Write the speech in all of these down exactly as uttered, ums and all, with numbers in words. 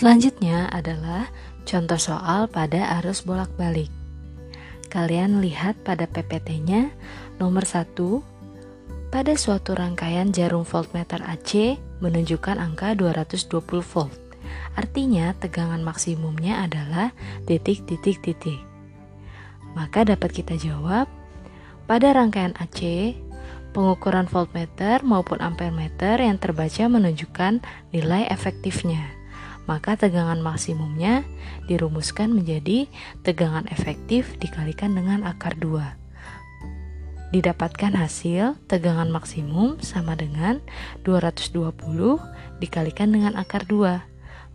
Selanjutnya adalah contoh soal pada arus bolak-balik. Kalian lihat pada P P T-nya, nomor satu, pada suatu rangkaian jarum voltmeter A C menunjukkan angka dua ratus dua puluh volt. Artinya, tegangan maksimumnya adalah titik titik titik. Maka dapat kita jawab, pada rangkaian A C, pengukuran voltmeter maupun ampermeter yang terbaca menunjukkan nilai efektifnya. Maka tegangan maksimumnya dirumuskan menjadi tegangan efektif dikalikan dengan akar dua. Didapatkan hasil tegangan maksimum sama dengan dua ratus dua puluh dikalikan dengan akar dua.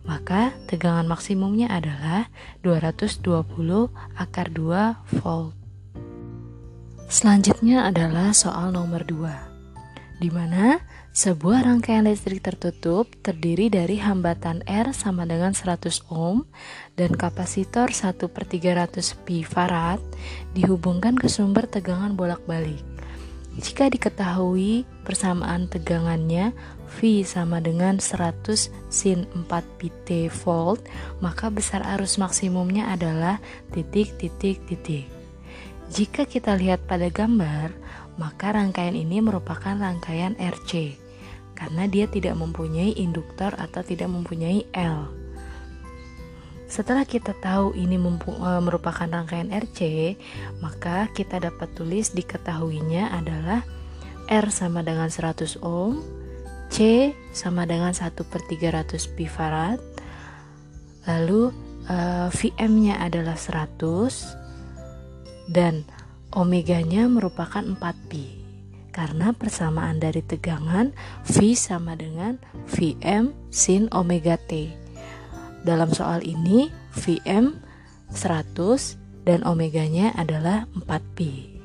Maka tegangan maksimumnya adalah dua ratus dua puluh akar dua volt. Selanjutnya adalah soal nomor dua, di mana sebuah rangkaian listrik tertutup terdiri dari hambatan R sama dengan seratus ohm dan kapasitor satu per tiga ratus pi farad dihubungkan ke sumber tegangan bolak-balik. Jika diketahui persamaan tegangannya V sama dengan seratus sin empat pi t volt, maka besar arus maksimumnya adalah titik titik titik. Jika kita lihat pada gambar, maka rangkaian ini merupakan rangkaian R C karena dia tidak mempunyai induktor atau tidak mempunyai L. Setelah kita tahu ini mempu- merupakan rangkaian R C, maka kita dapat tulis diketahuinya adalah R sama dengan seratus ohm, C sama dengan satu per tiga ratus pi farad, lalu eh, V M-nya adalah seratus, dan omeganya merupakan empat pi karena persamaan dari tegangan V sama dengan Vm sin omega T. Dalam soal ini Vm seratus dan omeganya adalah empat pi.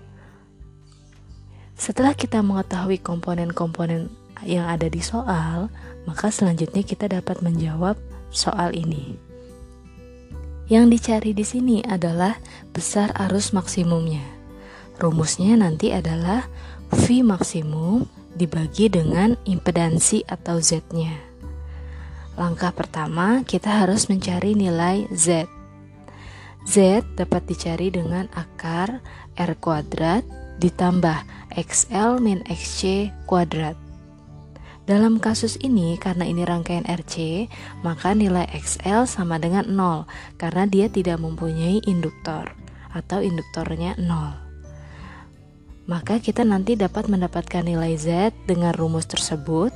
Setelah kita mengetahui komponen-komponen yang ada di soal, maka selanjutnya kita dapat menjawab soal ini. Yang dicari di sini adalah besar arus maksimumnya. Rumusnya nanti adalah V maksimum dibagi dengan impedansi atau Z-nya. Langkah pertama, kita harus mencari nilai Z. Z dapat dicari dengan akar R kuadrat ditambah X L min X C kuadrat. Dalam kasus ini, karena ini rangkaian R C, maka nilai X L sama dengan nol karena dia tidak mempunyai induktor atau induktornya nol. Maka kita nanti dapat mendapatkan nilai Z dengan rumus tersebut.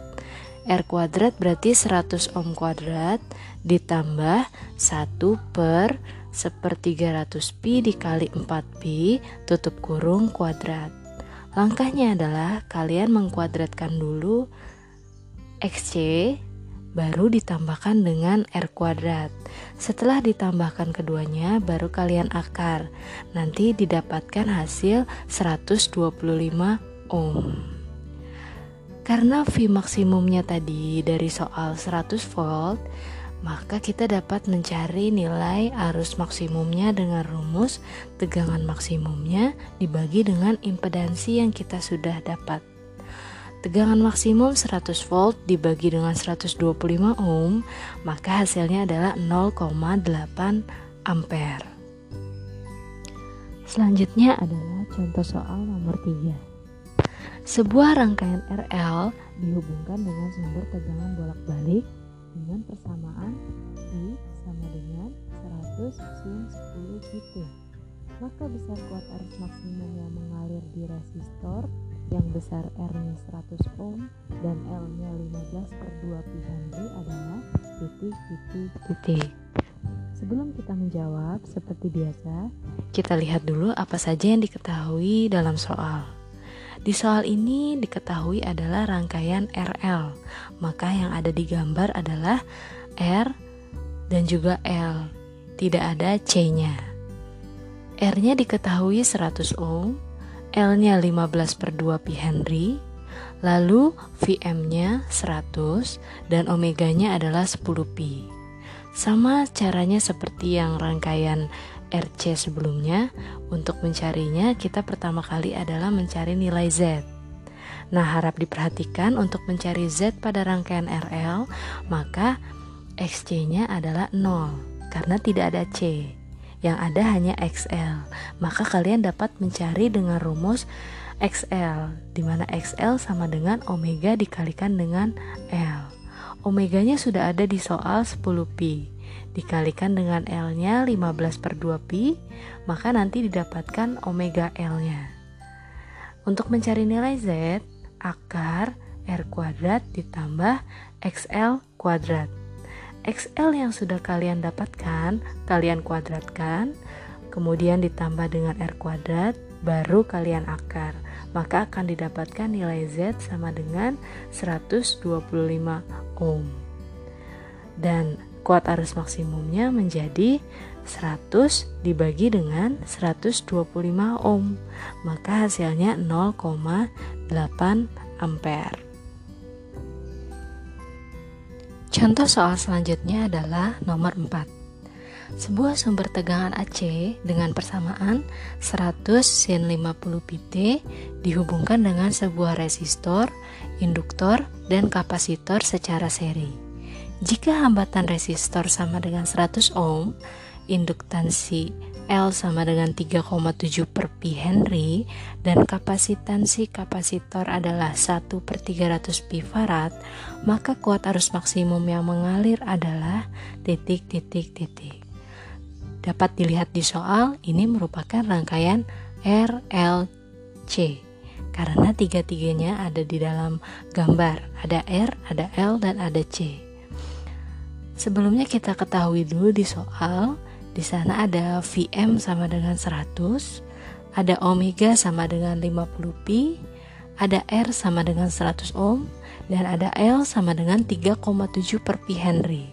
R kuadrat berarti seratus ohm kuadrat ditambah satu per satu per tiga ratus pi dikali empat pi tutup kurung kuadrat. Langkahnya adalah kalian mengkuadratkan dulu X C, baru ditambahkan dengan R kuadrat. Setelah ditambahkan keduanya, baru kalian akar. Nanti didapatkan hasil seratus dua puluh lima ohm. Karena V maksimumnya tadi dari soal seratus volt, maka kita dapat mencari nilai arus maksimumnya dengan rumus tegangan maksimumnya dibagi dengan impedansi yang kita sudah dapat. Tegangan maksimum seratus volt dibagi dengan seratus dua puluh lima ohm, maka hasilnya adalah nol koma delapan ampere. Selanjutnya adalah contoh soal nomor tiga. Sebuah rangkaian R L dihubungkan dengan sumber tegangan bolak-balik dengan persamaan I sama dengan seratus sin sepuluh pi t. Maka besar kuat arus maksimum yang mengalir di resistor yang besar R-nya seratus ohm dan L-nya lima belas per dua pi henry adalah titik titik titik. Sebelum kita menjawab, seperti biasa, kita lihat dulu apa saja yang diketahui dalam soal. Di soal ini diketahui adalah rangkaian R L, maka yang ada di gambar adalah R dan juga L, tidak ada C-nya. R-nya diketahui seratus ohm, L-nya lima belas per dua pi henry, lalu V M-nya seratus dan omeganya adalah sepuluh pi. Sama caranya seperti yang rangkaian R C sebelumnya, untuk mencarinya kita pertama kali adalah mencari nilai Z. Nah, harap diperhatikan untuk mencari Z pada rangkaian R L, maka X C-nya adalah nol karena tidak ada C, yang ada hanya X L. Maka kalian dapat mencari dengan rumus X L, di mana X L sama dengan omega dikalikan dengan L. Omeganya sudah ada di soal sepuluh pi, dikalikan dengan L-nya lima belas per dua pi, maka nanti didapatkan omega L-nya. Untuk mencari nilai Z, akar R kuadrat ditambah X L kuadrat. X L yang sudah kalian dapatkan, kalian kuadratkan, kemudian ditambah dengan R kuadrat, baru kalian akar. Maka akan didapatkan nilai Z sama dengan seratus dua puluh lima ohm. Dan kuat arus maksimumnya menjadi seratus dibagi dengan seratus dua puluh lima ohm. Maka hasilnya nol koma delapan ampere. Contoh soal selanjutnya adalah nomor empat. Sebuah sumber tegangan A C dengan persamaan seratus sin lima puluh pi te dihubungkan dengan sebuah resistor, induktor, dan kapasitor secara seri. Jika hambatan resistor sama dengan seratus ohm, induktansi L sama dengan tiga koma tujuh per pi henry, dan kapasitansi kapasitor adalah satu per tiga ratus pi farad, maka kuat arus maksimum yang mengalir adalah titik titik titik. Dapat dilihat di soal, ini merupakan rangkaian R, L, C, karena tiga-tiganya ada di dalam gambar, ada R, ada L, dan ada C. Sebelumnya kita ketahui dulu di soal, di sana ada Vm sama dengan seratus, ada omega sama dengan lima puluh pi, ada R sama dengan seratus ohm, dan ada L sama dengan tiga koma tujuh per pi henry.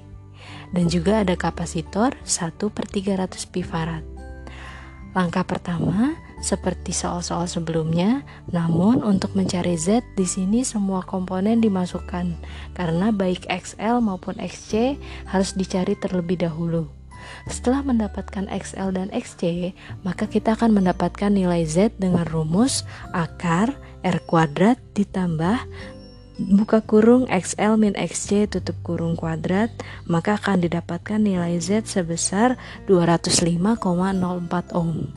Dan juga ada kapasitor satu per tiga ratus pi farad. Langkah pertama seperti soal-soal sebelumnya, namun untuk mencari Z di sini semua komponen dimasukkan karena baik X L maupun X C harus dicari terlebih dahulu. Setelah mendapatkan X L dan X C, maka kita akan mendapatkan nilai Z dengan rumus akar R kuadrat ditambah buka kurung X L min X C tutup kurung kuadrat, maka akan didapatkan nilai Z sebesar dua ratus lima koma nol empat ohm.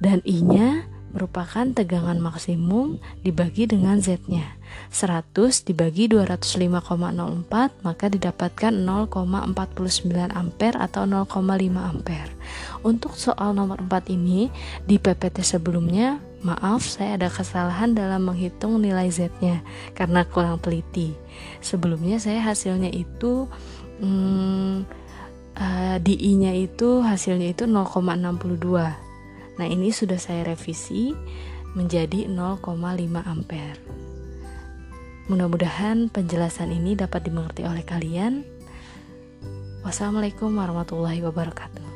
Dan I-nya merupakan tegangan maksimum dibagi dengan Z-nya. seratus dibagi dua ratus lima koma nol empat, maka didapatkan nol koma empat sembilan ampere atau nol koma lima ampere. Untuk soal nomor empat ini, di P P T sebelumnya, maaf saya ada kesalahan dalam menghitung nilai Z-nya karena kurang teliti. Sebelumnya saya hasilnya itu hmm, uh, di I-nya itu hasilnya itu nol koma enam dua. Nah, ini sudah saya revisi menjadi nol koma lima ampere. Mudah-mudahan penjelasan ini dapat dimengerti oleh kalian. Wassalamualaikum warahmatullahi wabarakatuh.